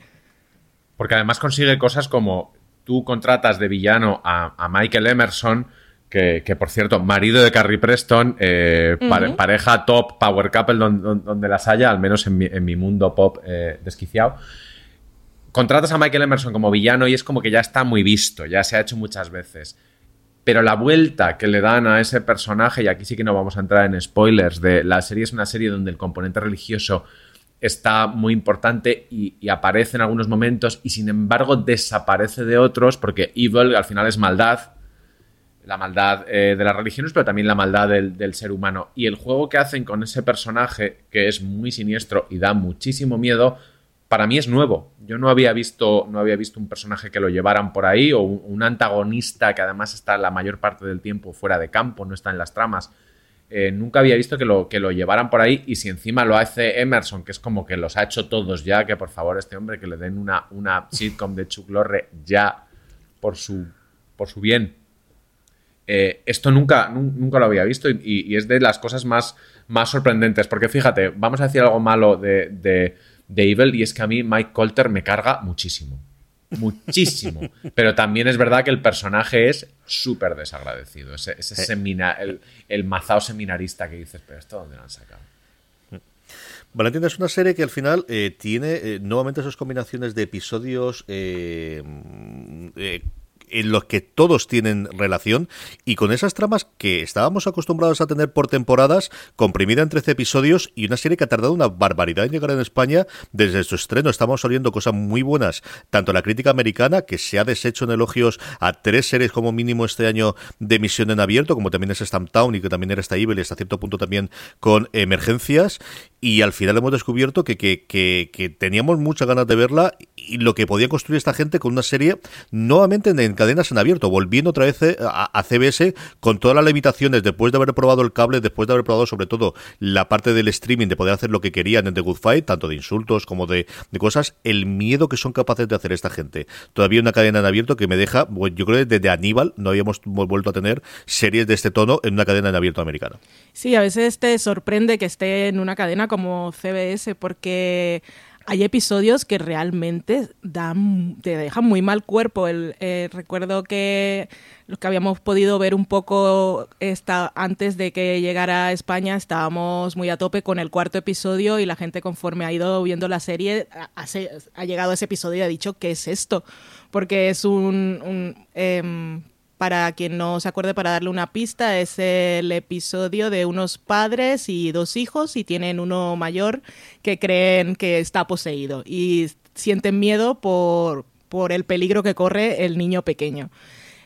Porque además consigue cosas como tú contratas de villano a, a Michael Emerson, que, que por cierto, marido de Carrie Preston, eh, uh-huh. pare, pareja top, power couple donde, donde las haya, al menos en mi, en mi mundo pop eh, desquiciado. Contratas a Michael Emerson como villano y es como que ya está muy visto, ya se ha hecho muchas veces. Pero la vuelta que le dan a ese personaje, y aquí sí que no vamos a entrar en spoilers, de la serie es una serie donde el componente religioso está muy importante y, y aparece en algunos momentos y sin embargo desaparece de otros porque Evil al final es maldad, la maldad eh, de las religiones, pero también la maldad del, del ser humano. Y el juego que hacen con ese personaje, que es muy siniestro y da muchísimo miedo, para mí es nuevo. Yo no había visto, no había visto un personaje que lo llevaran por ahí, o un, un antagonista que además está la mayor parte del tiempo fuera de campo, no está en las tramas. Eh, nunca había visto que lo, que lo llevaran por ahí, y si encima lo hace Emerson, que es como que los ha hecho todos ya, que por favor este hombre que le den una, una sitcom de Chuck Lorre ya por su, por su bien. Eh, esto nunca, nu- nunca lo había visto y, y es de las cosas más, más sorprendentes, porque fíjate, vamos a decir algo malo de, de, de Evil, y es que a mí Mike Colter me carga muchísimo. Muchísimo. Pero también es verdad que el personaje es súper desagradecido. Ese, ese semina, el, el mazao seminarista que dices, pero ¿esto dónde lo han sacado? Valentina, es una serie que al final eh, tiene eh, nuevamente esas combinaciones de episodios eh, eh, en los que todos tienen relación, y con esas tramas que estábamos acostumbrados a tener por temporadas, comprimida en trece episodios, y una serie que ha tardado una barbaridad en llegar en España desde su estreno. Estamos oyendo cosas muy buenas, tanto la crítica americana, que se ha deshecho en elogios a tres series como mínimo este año de emisión en abierto, como también es Stamptown y que también era esta Evil, y hasta cierto punto también con Emergencias, y al final hemos descubierto que, que, que, que teníamos muchas ganas de verla, y lo que podía construir esta gente con una serie nuevamente en cadenas en abierto, volviendo otra vez a, a C B S con todas las limitaciones después de haber probado el cable, después de haber probado sobre todo la parte del streaming, de poder hacer lo que querían en The Good Fight, tanto de insultos como de, de cosas, el miedo que son capaces de hacer esta gente. Todavía una cadena en abierto que me deja, bueno, yo creo que desde Aníbal no habíamos vuelto a tener series de este tono en una cadena en abierto americana. Sí, a veces te sorprende que esté en una cadena como C B S, porque hay episodios que realmente dan, te dejan muy mal cuerpo. El, eh, recuerdo que los que habíamos podido ver un poco esta, antes de que llegara a España, estábamos muy a tope con el cuarto episodio, y la gente, conforme ha ido viendo la serie, ha, ha llegado a ese episodio y ha dicho, ¿qué es esto? Porque es un... un eh, para quien no se acuerde, para darle una pista, es el episodio de unos padres y dos hijos, y tienen uno mayor que creen que está poseído y sienten miedo por, por el peligro que corre el niño pequeño.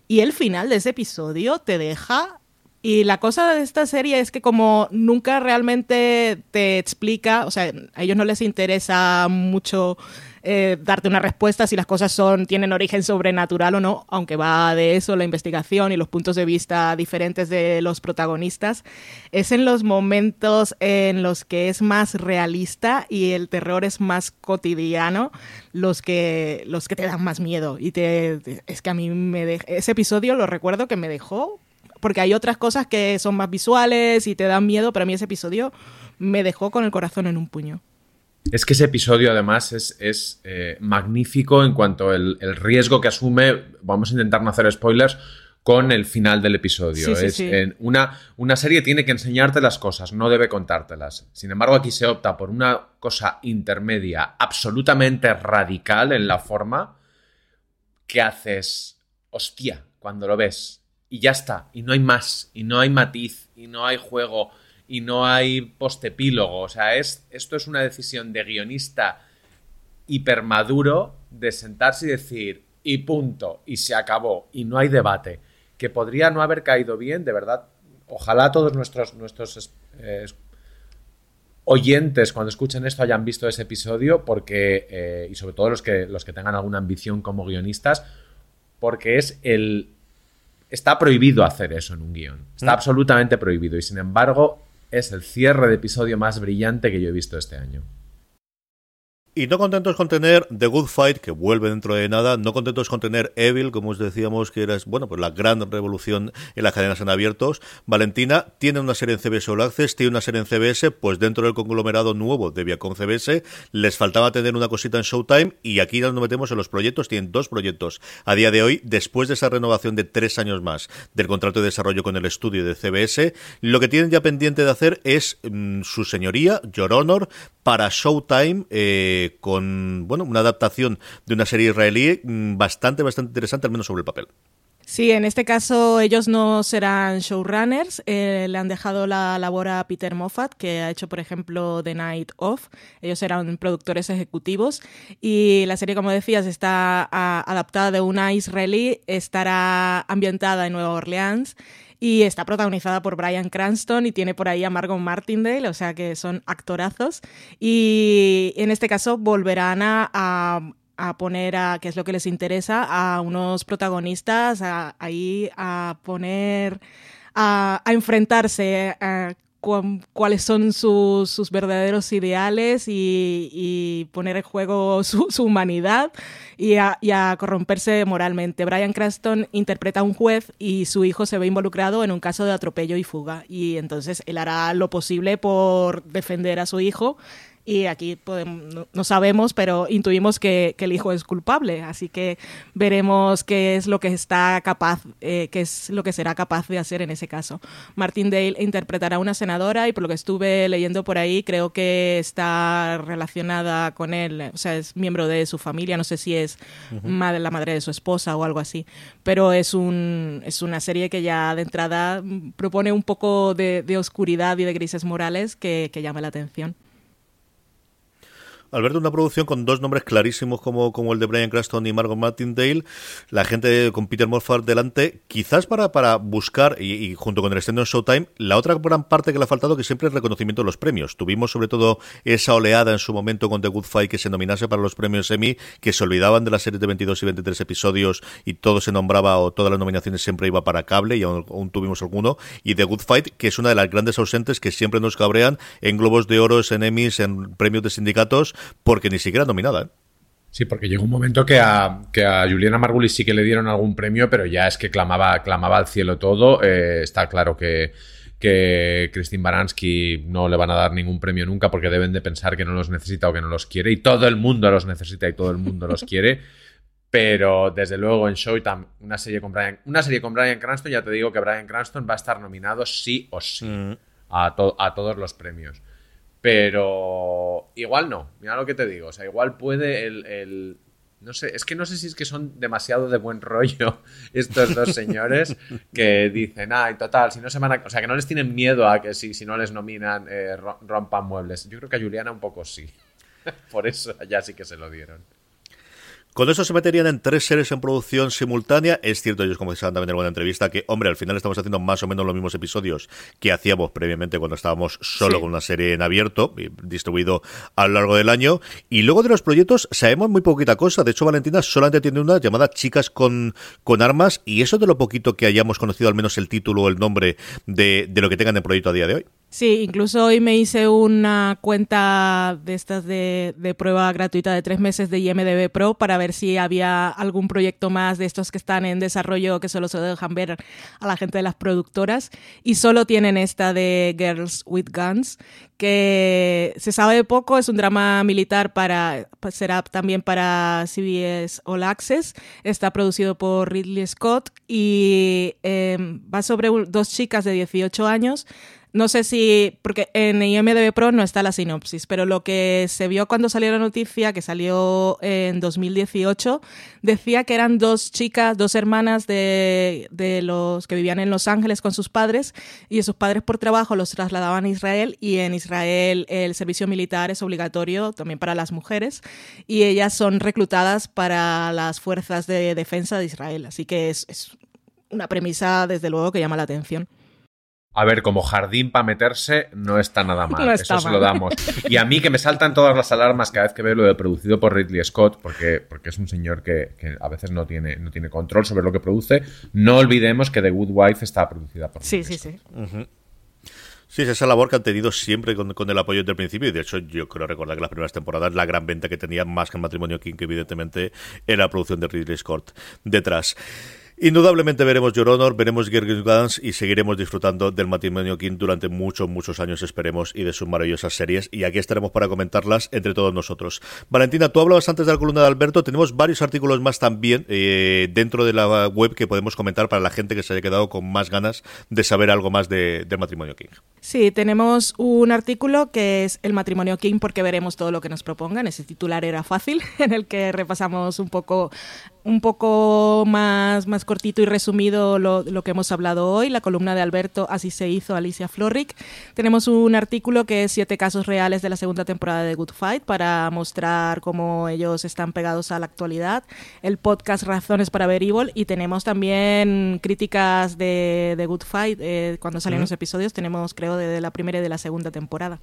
Y el final de ese episodio te deja... Y la cosa de esta serie es que como nunca realmente te explica, o sea, a ellos no les interesa mucho eh, darte una respuesta si las cosas son tienen origen sobrenatural o no, aunque va de eso la investigación y los puntos de vista diferentes de los protagonistas, es en los momentos en los que es más realista y el terror es más cotidiano los que los que te dan más miedo. Y te, te es que a mí me de, ese episodio lo recuerdo que me dejó, porque hay otras cosas que son más visuales y te dan miedo, pero a mí ese episodio me dejó con el corazón en un puño. Es que ese episodio además es, es eh, magnífico en cuanto al el riesgo que asume, vamos a intentar no hacer spoilers, con el final del episodio. Sí, sí, es, sí. En una, una serie tiene que enseñarte las cosas, no debe contártelas. Sin embargo, aquí se opta por una cosa intermedia absolutamente radical en la forma que haces, hostia, cuando lo ves. Y ya está, y no hay más, y no hay matiz, y no hay juego, y no hay postepílogo. O sea, es, esto es una decisión de guionista hipermaduro de sentarse y decir, y punto, y se acabó, y no hay debate. Que podría no haber caído bien, de verdad. Ojalá todos nuestros, nuestros eh, oyentes cuando escuchen esto hayan visto ese episodio, porque eh, y sobre todo los que, los que tengan alguna ambición como guionistas, porque es el... Está prohibido hacer eso en un guión. Está ¿Mm? absolutamente prohibido. Y sin embargo, es el cierre de episodio más brillante que yo he visto este año. Y no contentos con tener The Good Fight, que vuelve dentro de nada, no contentos con tener Evil, como os decíamos que era, bueno, pues la gran revolución en las cadenas en abiertos, Valentina tiene una serie en C B S All Access, tiene una serie en C B S, pues dentro del conglomerado nuevo de Viacom C B S, les faltaba tener una cosita en Showtime, y aquí nos metemos en los proyectos, tienen dos proyectos a día de hoy, después de esa renovación de tres años más del contrato de desarrollo con el estudio de C B S, lo que tienen ya pendiente de hacer es mmm, su señoría, Your Honor, para Showtime, eh, con bueno una adaptación de una serie israelí bastante, bastante interesante, al menos sobre el papel. Sí, en este caso ellos no serán showrunners, eh, le han dejado la labor a Peter Moffat, que ha hecho, por ejemplo, The Night Of. Ellos eran productores ejecutivos y la serie, como decías, está a, adaptada de una israelí, estará ambientada en Nueva Orleans. y está protagonizada por Bryan Cranston y tiene por ahí a Margot Martindale, o sea que son actorazos, y en este caso volverán a, a a poner, a qué es lo que les interesa, a unos protagonistas a, ahí a poner, a, a enfrentarse a cu- cuáles son sus, sus verdaderos ideales y, y poner en juego su, su humanidad y a, y a corromperse moralmente. Bryan Cranston interpreta a un juez y su hijo se ve involucrado en un caso de atropello y fuga, y entonces él hará lo posible por defender a su hijo. Y aquí podemos, no, no sabemos, pero intuimos que, que el hijo es culpable, así que veremos qué es lo que está capaz, eh, qué es lo que será capaz de hacer en ese caso. Martindale interpretará a una senadora y por lo que estuve leyendo por ahí, creo que está relacionada con él, o sea, es miembro de su familia, no sé si es uh-huh. madre, la madre de su esposa o algo así, pero es un es una serie que ya de entrada propone un poco de, de oscuridad y de grises morales que, que llama la atención. Alberto, una producción con dos nombres clarísimos como, como el de Bryan Cranston y Margot Martindale, la gente con Peter Moffat delante, quizás para, para buscar, y, y junto con el estreno en Showtime, la otra gran parte que le ha faltado, que siempre es el reconocimiento de los premios. Tuvimos sobre todo esa oleada en su momento con The Good Fight, que se nominase para los premios Emmy, que se olvidaban de las series de veintidós y veintitrés episodios y todo se nombraba, o todas las nominaciones siempre iba para cable, y aún, aún tuvimos alguno, y The Good Fight, que es una de las grandes ausentes que siempre nos cabrean en Globos de Oro, en Emmys, en premios de sindicatos, porque ni siquiera nominada, ¿eh? Sí, porque llegó un momento que a, que a Juliana Margulis sí que le dieron algún premio, pero ya es que clamaba, clamaba al cielo todo. Eh, está claro que, que Christine Baranski no le van a dar ningún premio nunca, porque deben de pensar que no los necesita o que no los quiere, y todo el mundo los necesita y todo el mundo los quiere. Pero desde luego en Showtime, una serie con Bryan, una serie con Bryan Cranston, ya te digo que Bryan Cranston va a estar nominado sí o sí mm. a, to- a todos los premios. Pero igual no, mira lo que te digo, o sea, igual puede el, el... No sé, es que no sé si es que son demasiado de buen rollo estos dos señores que dicen, ah, y total, si no se van a... O sea, que no les tienen miedo a que si, si no les nominan eh, rompan muebles. Yo creo que a Juliana un poco sí, por eso ya sí que se lo dieron. Con eso se meterían en tres series en producción simultánea. Es cierto, ellos comenzaban también en alguna entrevista que, hombre, al final estamos haciendo más o menos los mismos episodios que hacíamos previamente cuando estábamos solo sí. con una serie en abierto, distribuido a lo largo del año. Y luego de los proyectos sabemos muy poquita cosa. De hecho, Valentina solamente tiene una llamada Chicas con, con Armas, y eso de lo poquito que hayamos conocido, al menos el título o el nombre de, de lo que tengan en proyecto a día de hoy. Sí, incluso hoy me hice una cuenta de estas de, de prueba gratuita de tres meses de I M D B Pro para ver si había algún proyecto más de estos que están en desarrollo que solo se dejan ver a la gente de las productoras, y solo tienen esta de Girls with Guns, que se sabe poco, es un drama militar, para será también para C B S All Access, está producido por Ridley Scott y eh, va sobre dos chicas de dieciocho años. No sé si, porque en I M D B Pro no está la sinopsis, pero lo que se vio cuando salió la noticia, que salió en dos mil dieciocho, decía que eran dos chicas, dos hermanas de, de los que vivían en Los Ángeles con sus padres, y sus padres por trabajo los trasladaban a Israel, y en Israel el servicio militar es obligatorio también para las mujeres, y ellas son reclutadas para las fuerzas de defensa de Israel. Así que es, es una premisa, desde luego, que llama la atención. A ver, como jardín para meterse no está nada mal, no está eso mal. Se lo damos. Y a mí que me saltan todas las alarmas cada vez que veo lo de producido por Ridley Scott, porque, porque es un señor que, que a veces no tiene, no tiene control sobre lo que produce. No olvidemos que The Good Wife está producida por sí, Ridley sí, Scott. Sí, sí, uh-huh. Sí, es esa labor que han tenido siempre con, con el apoyo desde el principio, y de hecho yo creo recordar que las primeras temporadas la gran venta que tenía, más que el matrimonio King, que evidentemente era la producción de Ridley Scott detrás. Indudablemente veremos Your Honor, veremos Girls Guns y seguiremos disfrutando del matrimonio King durante muchos, muchos años, esperemos, y de sus maravillosas series, y aquí estaremos para comentarlas entre todos nosotros. Valentina, tú hablabas antes de la columna de Alberto, tenemos varios artículos más también eh, dentro de la web que podemos comentar para la gente que se haya quedado con más ganas de saber algo más de, del matrimonio King. Sí, tenemos un artículo que es El matrimonio King porque veremos todo lo que nos propongan, ese titular era fácil, en el que repasamos un poco, un poco más, más con cortito y resumido lo, lo que hemos hablado hoy, la columna de Alberto Así se hizo, Alicia Florrick. Tenemos un artículo que es siete casos reales de la segunda temporada de The Good Fight para mostrar cómo ellos están pegados a la actualidad, el podcast Razones para ver Evil, y tenemos también críticas de The Good Fight eh, cuando salen uh-huh. los episodios, tenemos creo de, de la primera y de la segunda temporada.